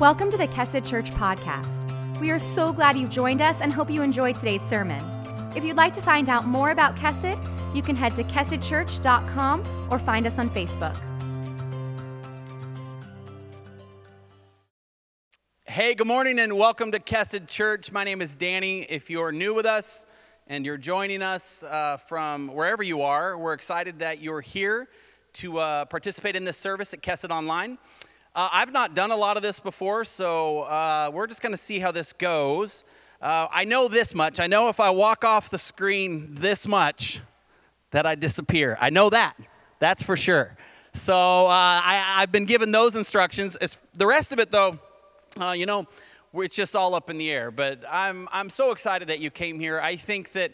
Welcome to the Chesed Church podcast. We are so glad you've joined us and hope you enjoyed today's sermon. If you'd like to find out more about Chesed, you can head to chesedchurch.com or find us on Facebook. Hey, good morning and welcome to Chesed Church. My name is Danny. If you're new with us and you're joining us from wherever you are, we're excited that you're here to participate in this service at Chesed Online. I've not done a lot of this before, so we're just going to see how this goes. I know this much. I know if I walk off the screen this much that I disappear. I know that. That's for sure. So I've been given those instructions. The rest of it, though, it's just all up in the air, but I'm so excited that you came here. I think that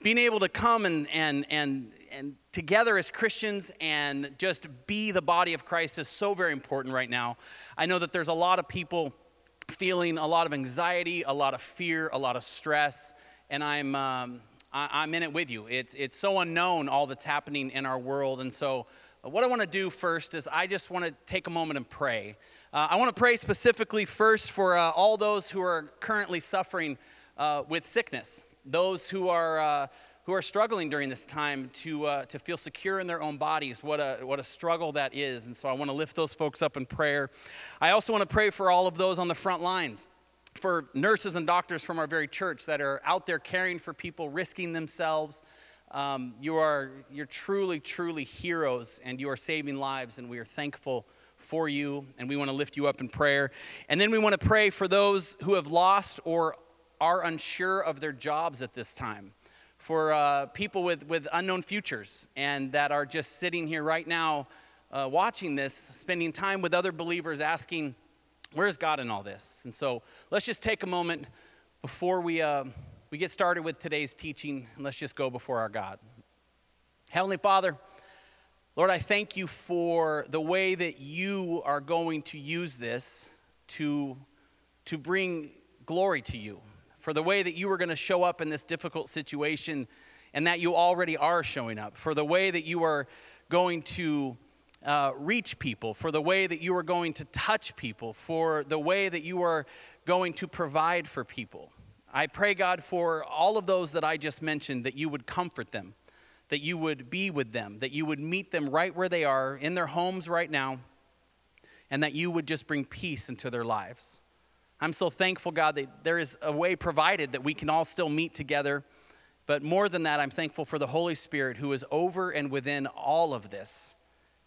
being able to come and together as Christians and just be the body of Christ is so very important right now. I know that there's a lot of people feeling a lot of anxiety, a lot of fear, a lot of stress, and I'm in it with you. It's so unknown all that's happening in our world, and so what I want to do first is I just want to take a moment and pray. I want to pray specifically first for all those who are currently suffering with sickness, those who are struggling during this time to feel secure in their own bodies. What a struggle that is. And so I want to lift those folks up in prayer. I also want to pray for all of those on the front lines, for nurses and doctors from our very church that are out there caring for people, risking themselves. You're truly heroes, and you are saving lives, and we are thankful for you, and we want to lift you up in prayer. And then we want to pray for those who have lost or are unsure of their jobs at this time, for people with unknown futures and that are just sitting here right now watching this, spending time with other believers asking, where is God in all this? And so let's just take a moment before we get started with today's teaching, and let's just go before our God. Heavenly Father, Lord, I thank you for the way that you are going to use this to bring glory to you, for the way that you are going to show up in this difficult situation, and that you already are showing up, for the way that you are going to reach people, for the way that you are going to touch people, for the way that you are going to provide for people. I pray, God, for all of those that I just mentioned, that you would comfort them, that you would be with them, that you would meet them right where they are, in their homes right now, and that you would just bring peace into their lives. I'm so thankful, God, that there is a way provided that we can all still meet together. But more than that, I'm thankful for the Holy Spirit who is over and within all of this,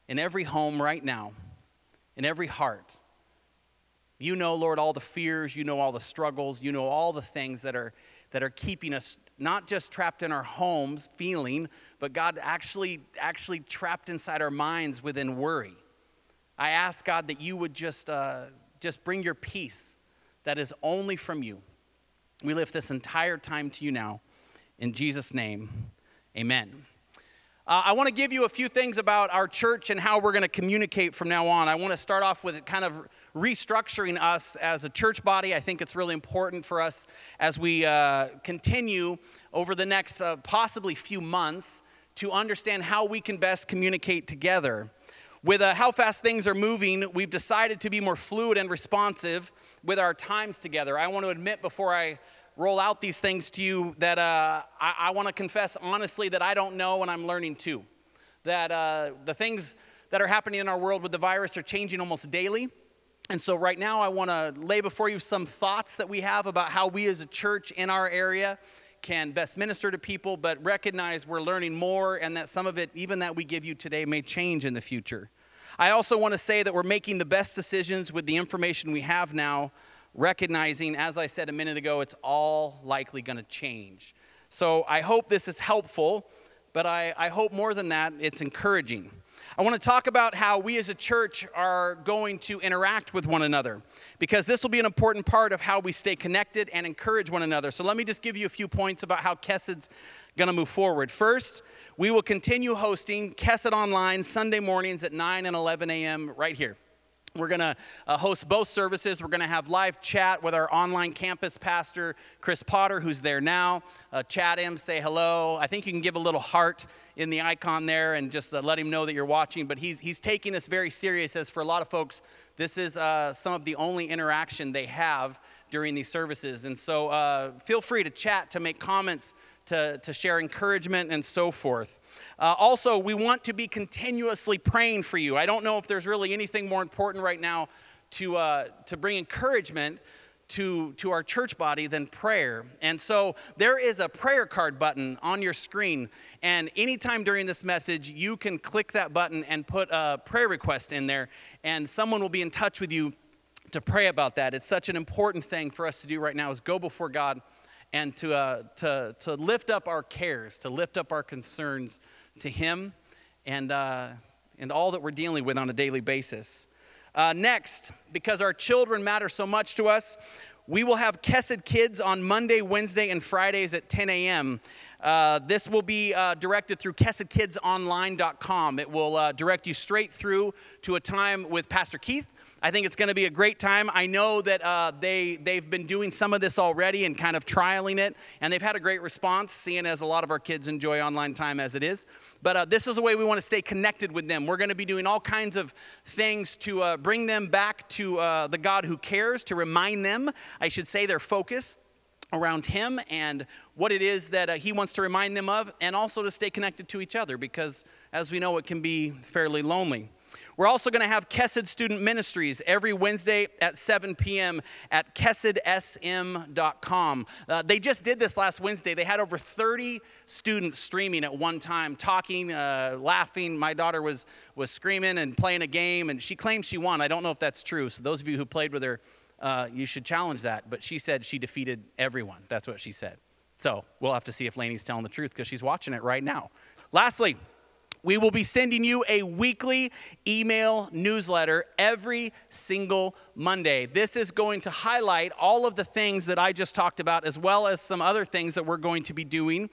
in every home right now, in every heart. You know, Lord, all the fears, you know all the struggles, you know all the things that are keeping us not just trapped in our homes feeling, but God, actually trapped inside our minds within worry. I ask, God, that you would just bring your peace that is only from you. We lift this entire time to you now. In Jesus' name, amen. I want to give you a few things about our church and how we're going to communicate from now on. I want to start off with kind of restructuring us as a church body. I think it's really important for us as we continue over the next possibly few months to understand how we can best communicate together. With how fast things are moving, we've decided to be more fluid and responsive with our times together. I want to admit before I roll out these things to you that I want to confess honestly that I don't know, and I'm learning too. That the things that are happening in our world with the virus are changing almost daily. And so right now I want to lay before you some thoughts that we have about how we as a church in our area can best minister to people, but recognize we're learning more, and that some of it, even that we give you today, may change in the future. I also want to say that we're making the best decisions with the information we have now, recognizing, as I said a minute ago, it's all likely going to change. So I hope this is helpful, but I hope more than that, it's encouraging. I want to talk about how we as a church are going to interact with one another, because this will be an important part of how we stay connected and encourage one another. So let me just give you a few points about how Chesed's going to move forward. First, we will continue hosting Chesed Online Sunday mornings at 9 and 11 a.m. right here. We're going to host both services. We're going to have live chat with our online campus pastor, Chris Potter, who's there now. Chat him, say hello. I think you can give a little heart in the icon there and just let him know that you're watching. But he's taking this very serious, as for a lot of folks, This is some of the only interaction they have during these services. And so feel free to chat, to make comments, to share encouragement and so forth. Also, we want to be continuously praying for you. I don't know if there's really anything more important right now to bring encouragement to our church body than prayer. And so there is a prayer card button on your screen. And anytime during this message, you can click that button and put a prayer request in there. And someone will be in touch with you to pray about that. It's such an important thing for us to do right now is go before God and to lift up our cares, to lift up our concerns to Him and all that we're dealing with on a daily basis. Next, because our children matter so much to us, we will have Chesed Kids on Monday, Wednesday, and Fridays at 10 a.m. This will be directed through chesedkidsonline.com. It will direct you straight through to a time with Pastor Keith. I think it's going to be a great time. I know that they've been doing some of this already and kind of trialing it, and they've had a great response, seeing as a lot of our kids enjoy online time as it is. But this is the way we want to stay connected with them. We're going to be doing all kinds of things to bring them back to the God who cares, to remind them, I should say, their focus around Him and what it is that He wants to remind them of, and also to stay connected to each other because, as we know, it can be fairly lonely. We're also going to have Chesed Student Ministries every Wednesday at 7 p.m. at kesedsm.com. They just did this last Wednesday. They had over 30 students streaming at one time, talking, laughing. My daughter was screaming and playing a game, and she claims she won. I don't know if that's true, so those of you who played with her, you should challenge that. But she said she defeated everyone. That's what she said. So we'll have to see if Lainey's telling the truth because she's watching it right now. Lastly, we will be sending you a weekly email newsletter every single Monday. This is going to highlight all of the things that I just talked about, as well as some other things that we're going to be doing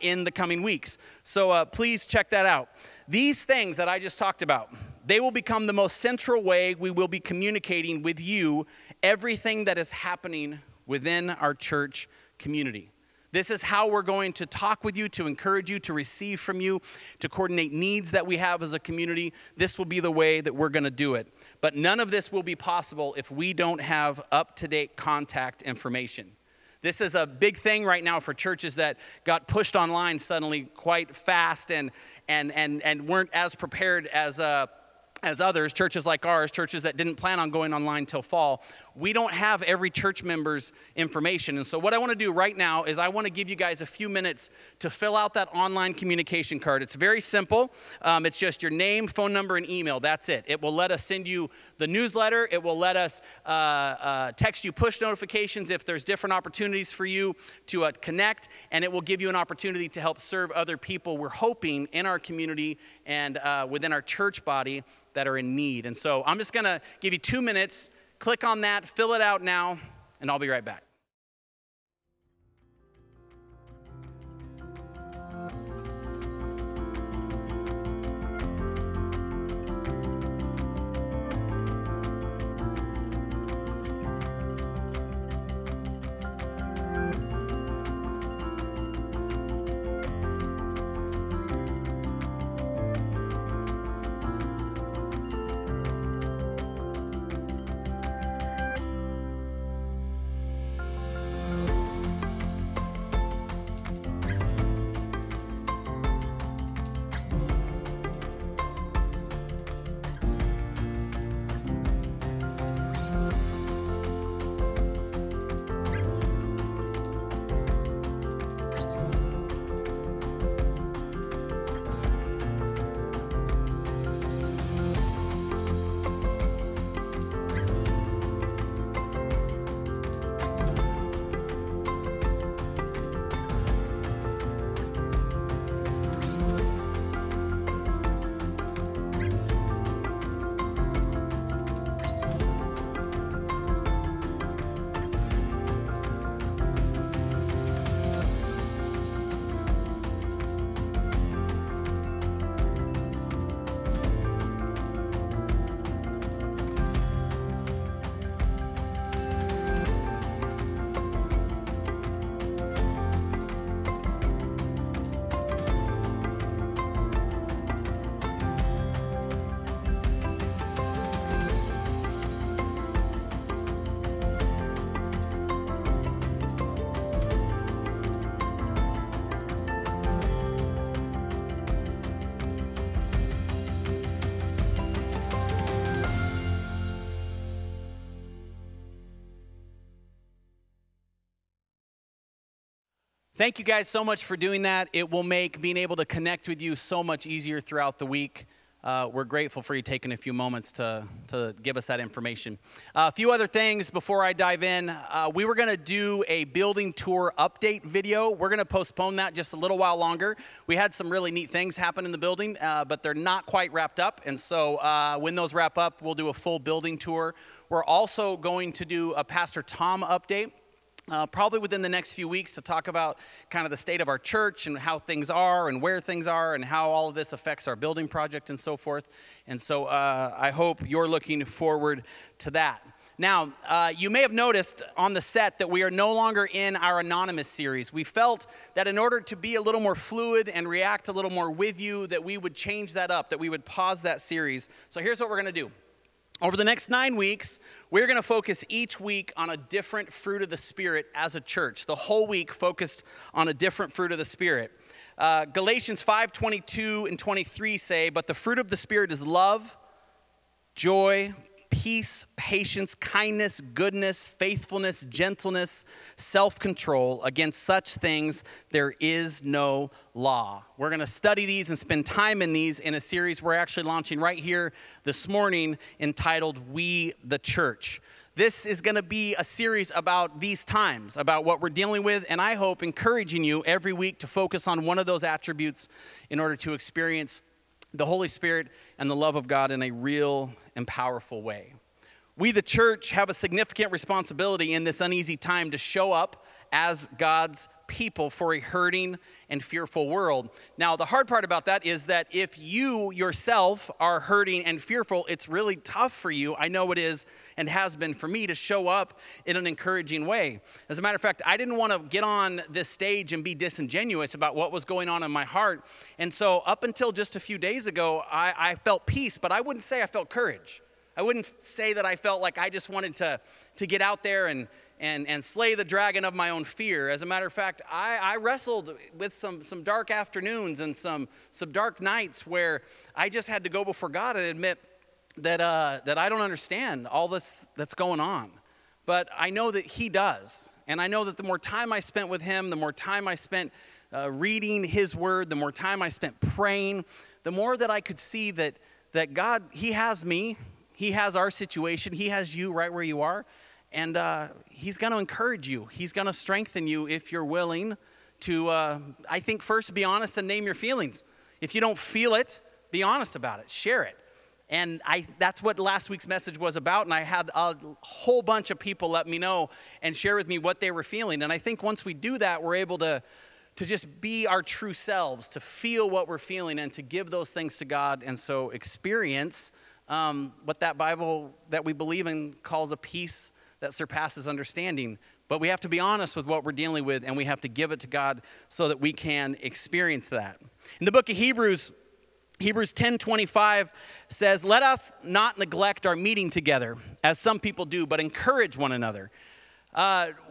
in the coming weeks. So please check that out. These things that I just talked about, they will become the most central way we will be communicating with you everything that is happening within our church community. This is how we're going to talk with you, to encourage you, to receive from you, to coordinate needs that we have as a community. This will be the way that we're going to do it. But none of this will be possible if we don't have up-to-date contact information. This is a big thing right now for churches that got pushed online suddenly quite fast and weren't as prepared as others, churches like ours, churches that didn't plan on going online till fall. We don't have every church member's information. And so what I want to do right now is I want to give you guys a few minutes to fill out that online communication card. It's very simple. It's just your name, phone number, and email. That's it. It will let us send you the newsletter. It will let us text you push notifications if there's different opportunities for you to connect, and it will give you an opportunity to help serve other people, we're hoping, in our community and within our church body that are in need. And so I'm just going to give you 2 minutes. Click on that, fill it out now, and I'll be right back. Thank you guys so much for doing that. It will make being able to connect with you so much easier throughout the week. We're grateful for you taking a few moments to give us that information. A few other things before I dive in. We were going to do a building tour update video. We're going to postpone that just a little while longer. We had some really neat things happen in the building, but they're not quite wrapped up. And so when those wrap up, we'll do a full building tour. We're also going to do a Pastor Tom update. Probably within the next few weeks to talk about kind of the state of our church and how things are and where things are and how all of this affects our building project and so forth. And so I hope you're looking forward to that. Now, you may have noticed on the set that we are no longer in our anonymous series. We felt that in order to be a little more fluid and react a little more with you, that we would change that up, that we would pause that series. So here's what we're going to do. Over the next 9 weeks, we're going to focus each week on a different fruit of the Spirit as a church. The whole week focused on a different fruit of the Spirit. Galatians 5:22 and 23 say, "But the fruit of the Spirit is love, joy, peace, patience, kindness, goodness, faithfulness, gentleness, self-control. Against such things there is no law." We're going to study these and spend time in these in a series we're actually launching right here this morning entitled We the Church. This is going to be a series about these times, about what we're dealing with, and I hope encouraging you every week to focus on one of those attributes in order to experience the Holy Spirit and the love of God in a real and powerful way. We, the church, have a significant responsibility in this uneasy time to show up as God's people for a hurting and fearful world. Now, the hard part about that is that if you yourself are hurting and fearful, it's really tough for you. I know it is and has been for me to show up in an encouraging way. As a matter of fact, I didn't want to get on this stage and be disingenuous about what was going on in my heart. And so up until just a few days ago, I felt peace, but I wouldn't say I felt courage. I wouldn't say that I felt like I just wanted to get out there and slay the dragon of my own fear. As a matter of fact, I wrestled with some dark afternoons and some dark nights where I just had to go before God and admit that I don't understand all this that's going on. But I know that He does. And I know that the more time I spent with Him, the more time I spent reading His word, the more time I spent praying, the more that I could see that God, He has me, He has our situation, He has you right where you are. And He's going to encourage you. He's going to strengthen you if you're willing to, I think, first be honest and name your feelings. If you don't feel it, be honest about it. Share it. And that's what last week's message was about. And I had a whole bunch of people let me know and share with me what they were feeling. And I think once we do that, we're able to just be our true selves, to feel what we're feeling and to give those things to God. And so experience what that Bible that we believe in calls a peace that surpasses understanding. But we have to be honest with what we're dealing with, and we have to give it to God so that we can experience that. In the book of Hebrews, Hebrews 10:25 says, "Let us not neglect our meeting together, as some people do, but encourage one another."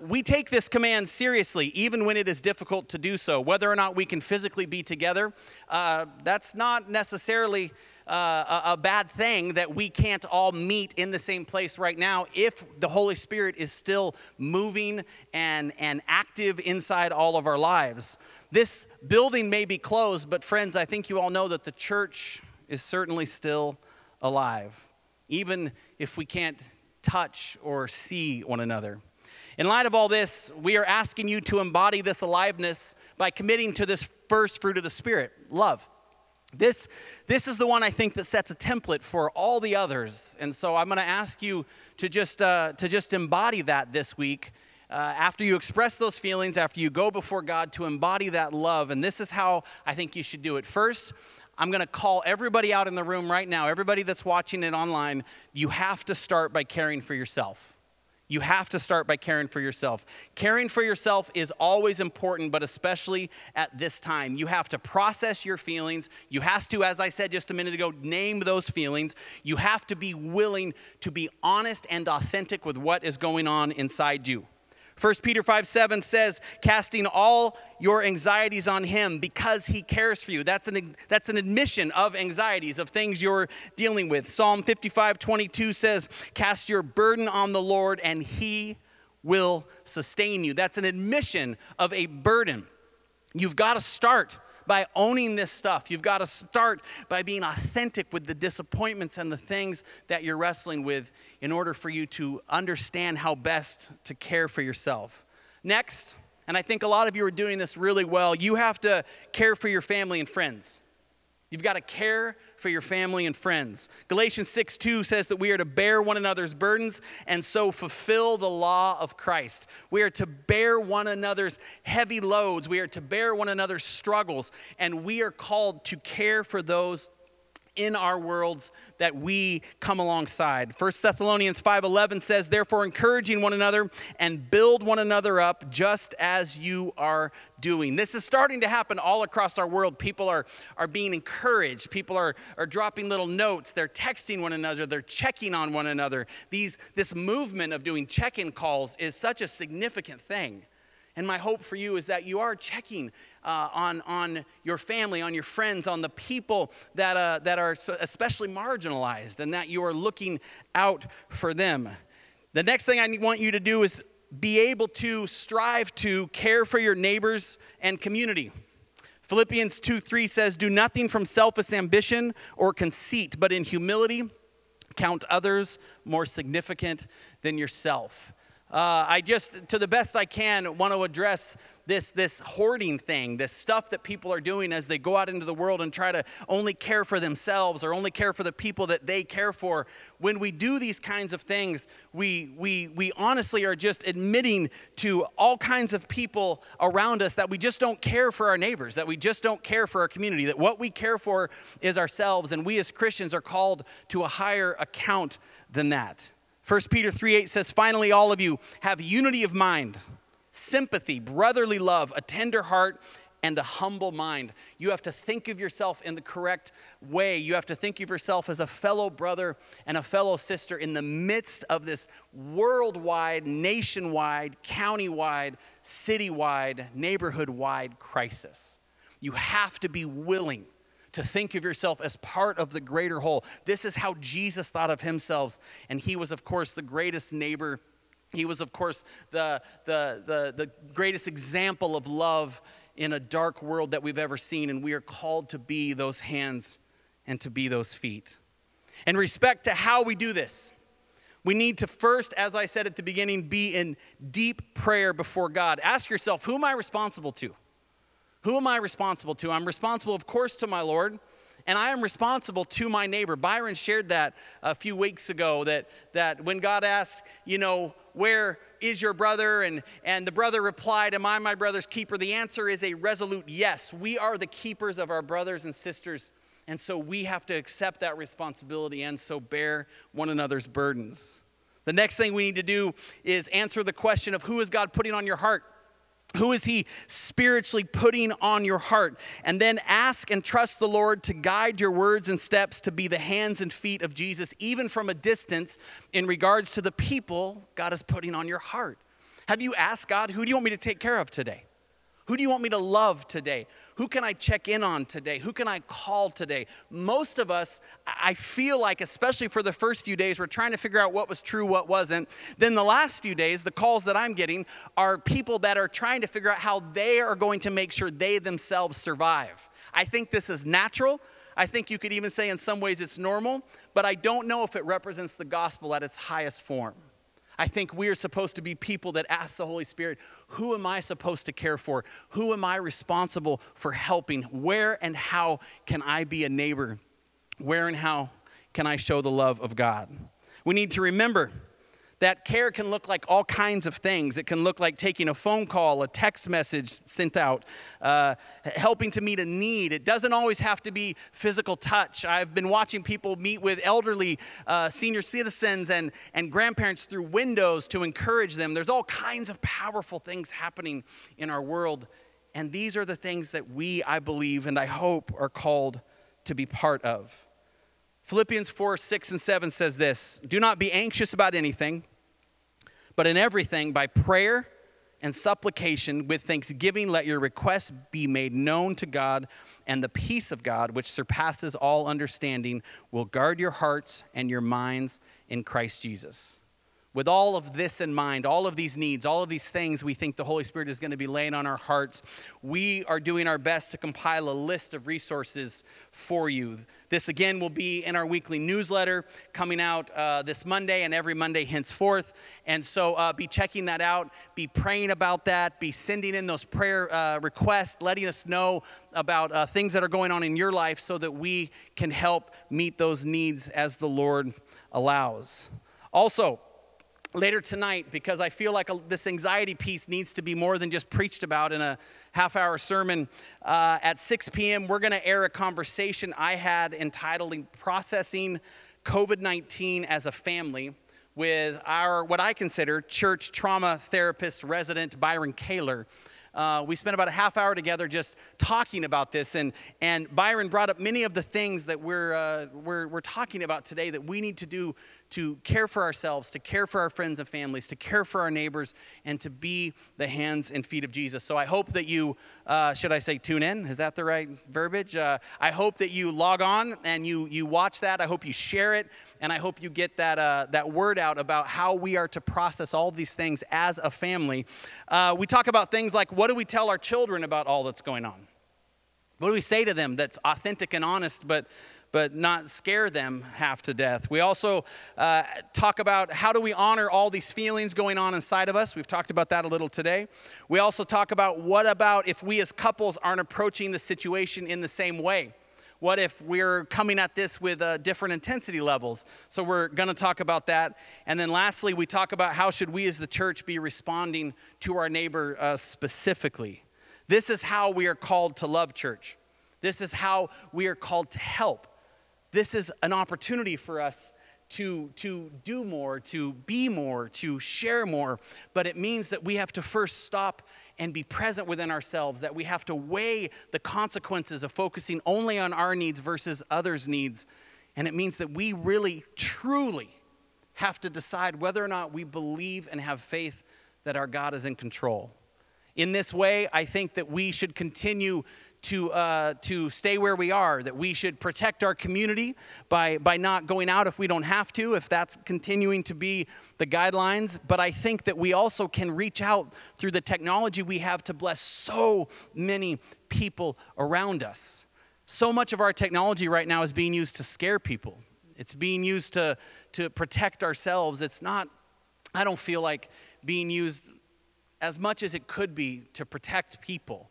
We take this command seriously, even when it is difficult to do so. Whether or not we can physically be together, that's not necessarily a bad thing that we can't all meet in the same place right now if the Holy Spirit is still moving and active inside all of our lives. This building may be closed, but friends, I think you all know that the church is certainly still alive, even if we can't touch or see one another. In light of all this, we are asking you to embody this aliveness by committing to this first fruit of the Spirit, love. This is the one I think that sets a template for all the others, and so I'm going to ask you to just embody that this week. After you express those feelings, after you go before God, to embody that love, and this is how I think you should do it. First, I'm going to call everybody out in the room right now, everybody that's watching it online. You have to start by caring for yourself. You have to start by caring for yourself. Caring for yourself is always important, but especially at this time. You have to process your feelings. You have to, as I said just a minute ago, name those feelings. You have to be willing to be honest and authentic with what is going on inside you. 1 Peter 5:7 says, "Casting all your anxieties on Him because He cares for you." That's an admission of anxieties, of things you're dealing with. Psalm 55:22 says, "Cast your burden on the Lord and He will sustain you." That's an admission of a burden. You've got to start by owning this stuff. You've got to start by being authentic with the disappointments and the things that you're wrestling with in order for you to understand how best to care for yourself. Next, and I think a lot of you are doing this really well, you have to care for your family and friends. You've got to care for your family and friends. Galatians 6:2 says that we are to bear one another's burdens and so fulfill the law of Christ. We are to bear one another's heavy loads. We are to bear one another's struggles. And we are called to care for those in our worlds that we come alongside. 1 Thessalonians 5:11 says, therefore encouraging one another and build one another up just as you are doing. This is starting to happen all across our world. People are being encouraged. People are dropping little notes. They're texting one another. They're checking on one another. This movement of doing check-in calls is such a significant thing. And my hope for you is that you are checking on your family, on your friends, on the people that are so especially marginalized, and that you are looking out for them. The next thing I want you to do is be able to strive to care for your neighbors and community. Philippians 2:3 says, do nothing from selfish ambition or conceit, but in humility count others more significant than yourself. I just, to the best I can, want to address this hoarding thing, this stuff that people are doing as they go out into the world and try to only care for themselves or only care for the people that they care for. When we do these kinds of things, we honestly are just admitting to all kinds of people around us that we just don't care for our neighbors, that we just don't care for our community, that what we care for is ourselves, and we as Christians are called to a higher account than that. 1 Peter 3:8 says, finally, all of you have unity of mind, sympathy, brotherly love, a tender heart, and a humble mind. You have to think of yourself in the correct way. You have to think of yourself as a fellow brother and a fellow sister in the midst of this worldwide, nationwide, countywide, citywide, neighborhood-wide crisis. You have to be willing to think of yourself as part of the greater whole. This is how Jesus thought of himself. And he was, of course, the greatest neighbor. He was, of course, the greatest example of love in a dark world that we've ever seen. And we are called to be those hands and to be those feet. In respect to how we do this, we need to first, as I said at the beginning, be in deep prayer before God. Ask yourself, who am I responsible to? Who am I responsible to? I'm responsible, of course, to my Lord, and I am responsible to my neighbor. Byron shared that a few weeks ago, that when God asked, you know, where is your brother? And the brother replied, am I my brother's keeper? The answer is a resolute yes. We are the keepers of our brothers and sisters, and so we have to accept that responsibility and so bear one another's burdens. The next thing we need to do is answer the question of who is God putting on your heart? Who is he spiritually putting on your heart? And then ask and trust the Lord to guide your words and steps to be the hands and feet of Jesus, even from a distance, in regards to the people God is putting on your heart. Have you asked God, who do you want me to take care of today? Who do you want me to love today? Who can I check in on today? Who can I call today? Most of us, I feel like, especially for the first few days, we're trying to figure out what was true, what wasn't. Then the last few days, the calls that I'm getting are people that are trying to figure out how they are going to make sure they themselves survive. I think this is natural. I think you could even say in some ways it's normal, but I don't know if it represents the gospel at its highest form. I think we are supposed to be people that ask the Holy Spirit, who am I supposed to care for? Who am I responsible for helping? Where and how can I be a neighbor? Where and how can I show the love of God? We need to remember that care can look like all kinds of things. It can look like taking a phone call, a text message sent out, helping to meet a need. It doesn't always have to be physical touch. I've been watching people meet with elderly senior citizens and grandparents through windows to encourage them. There's all kinds of powerful things happening in our world. And these are the things that we, I believe, and I hope, are called to be part of. Philippians 4:6-7 says this, do not be anxious about anything, but in everything, by prayer and supplication, with thanksgiving, let your requests be made known to God, and the peace of God, which surpasses all understanding, will guard your hearts and your minds in Christ Jesus. With all of this in mind, all of these needs, all of these things we think the Holy Spirit is going to be laying on our hearts, we are doing our best to compile a list of resources for you. This, again, will be in our weekly newsletter coming out this Monday and every Monday henceforth. And so be checking that out. Be praying about that. Be sending in those prayer requests, letting us know about things that are going on in your life so that we can help meet those needs as the Lord allows. Also, later tonight, because I feel like this anxiety piece needs to be more than just preached about in a half-hour sermon, at 6 p.m., we're going to air a conversation I had entitled Processing COVID-19 as a Family with our, what I consider, church trauma therapist resident, Byron Kaler. We spent about a half hour together just talking about this, and Byron brought up many of the things that we're talking about today that we need to do to care for ourselves, to care for our friends and families, to care for our neighbors, and to be the hands and feet of Jesus. So I hope that you, should I say tune in? Is that the right verbiage? I hope that you log on and you watch that. I hope you share it, and I hope you get that word out about how we are to process all these things as a family. We talk about things like, what do we tell our children about all that's going on? What do we say to them that's authentic and honest, but not scare them half to death? We also talk about, how do we honor all these feelings going on inside of us? We've talked about that a little today. We also talk about, what about if we as couples aren't approaching the situation in the same way? What if we're coming at this with different intensity levels? So we're going to talk about that. And then lastly, we talk about, how should we as the church be responding to our neighbor specifically? This is how we are called to love, church. This is how we are called to help. This is an opportunity for us to do more, to be more, to share more. But it means that we have to first stop and be present within ourselves, that we have to weigh the consequences of focusing only on our needs versus others' needs. And it means that we really, truly have to decide whether or not we believe and have faith that our God is in control. In this way, I think that we should continue to stay where we are, that we should protect our community by not going out if we don't have to, if that's continuing to be the guidelines. But I think that we also can reach out through the technology we have to bless so many people around us. So much of our technology right now is being used to scare people. It's being used to protect ourselves. It's not, I don't feel like, being used as much as it could be to protect people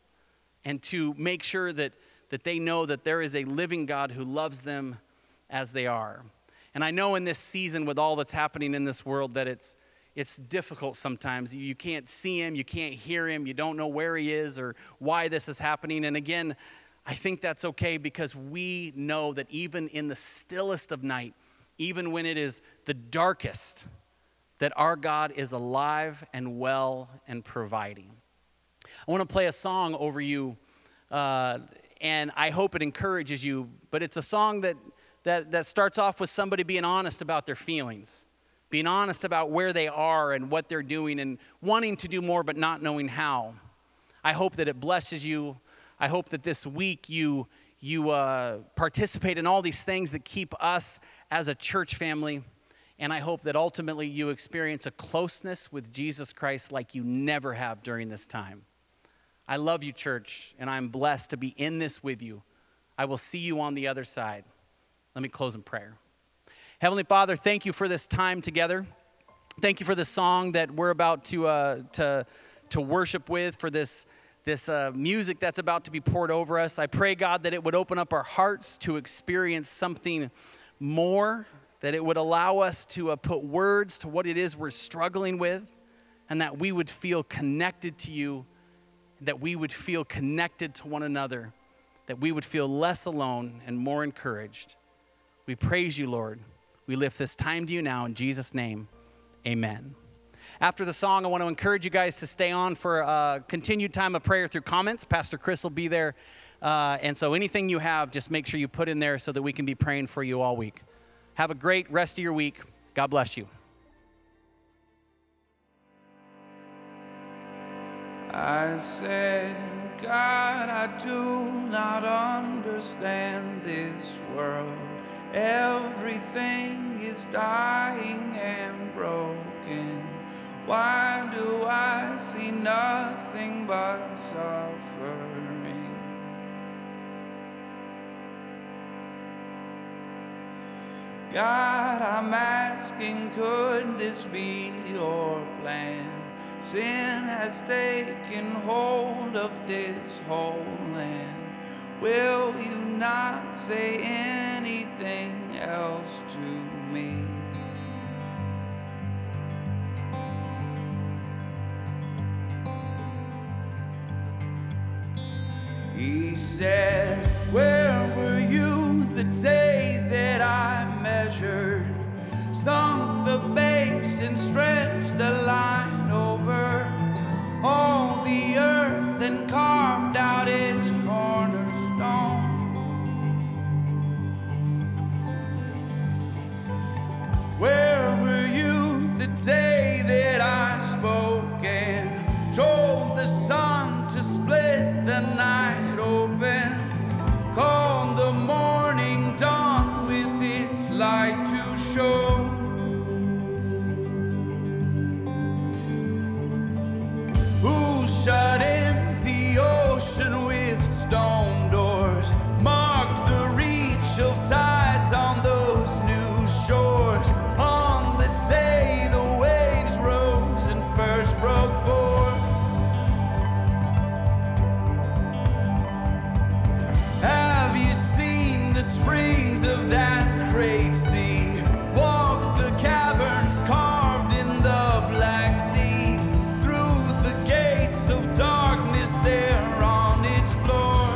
and to make sure that they know that there is a living God who loves them as they are. And I know in this season, with all that's happening in this world, that it's difficult sometimes. You can't see him, you can't hear him, you don't know where he is or why this is happening. And again, I think that's okay, because we know that even in the stillest of night, even when it is the darkest, that our God is alive and well and providing. I want to play a song over you, and I hope it encourages you, but it's a song that starts off with somebody being honest about their feelings, being honest about where they are and what they're doing and wanting to do more but not knowing how. I hope that it blesses you. I hope that this week you participate in all these things that keep us as a church family, and I hope that ultimately you experience a closeness with Jesus Christ like you never have during this time. I love you, church, and I'm blessed to be in this with you. I will see you on the other side. Let me close in prayer. Heavenly Father, thank you for this time together. Thank you for this song that we're about to worship with, for this music that's about to be poured over us. I pray, God, that it would open up our hearts to experience something more, that it would allow us to put words to what it is we're struggling with, and that we would feel connected to you, that we would feel connected to one another, that we would feel less alone and more encouraged. We praise you, Lord. We lift this time to you now in Jesus' name, amen. After the song, I want to encourage you guys to stay on for a continued time of prayer through comments. Pastor Chris will be there. And so anything you have, just make sure you put in there so that we can be praying for you all week. Have a great rest of your week. God bless you. I said, God, I do not understand this world. Everything is dying and broken. God, I'm asking, could this be your plan? Sin has taken hold of this whole land. Will you not say anything else to me? He said, where were you the day that I measured? Sunk the base and stretched the line over all the earth and carved out its cornerstone. Where were you the day that I spoke and told the sun to split the night open, called the morning dawn with its light to show? Who shut in the ocean with stone doors, marked the reach of tides on those new shores? On the day the waves rose and first broke forth, have you seen the springs of that great sea, walked the caverns carved in the black? Of darkness there on its floor,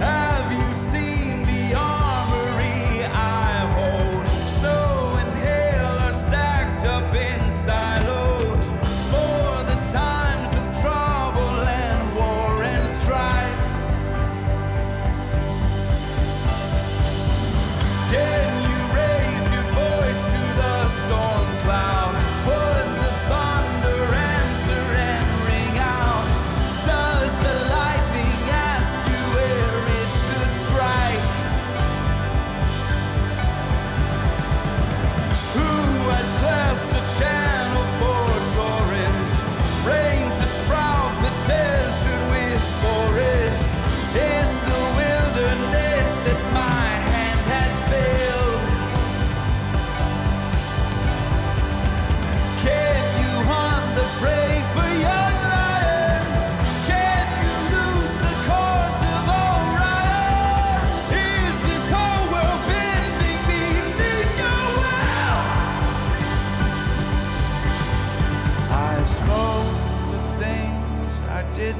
have you seen the armory I hold? Snow and hail are stacked up in silos for the times of trouble and war and strife. Can you raise your voice to the storm cloud?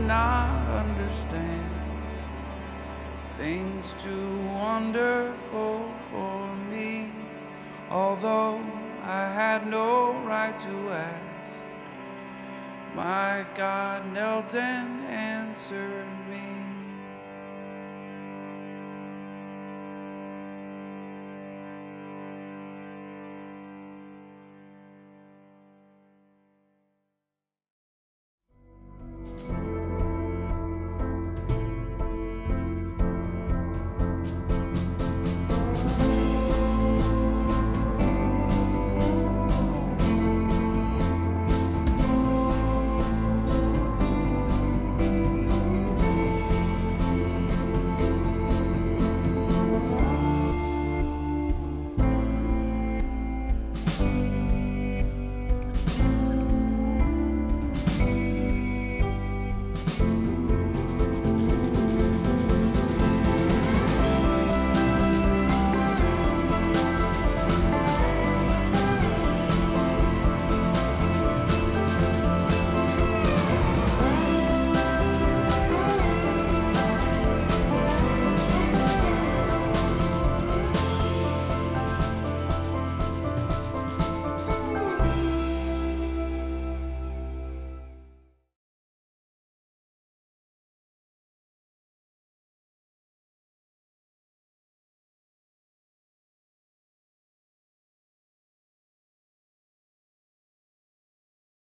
Not understand, things too wonderful for me, although I had no right to ask, my God knelt and answered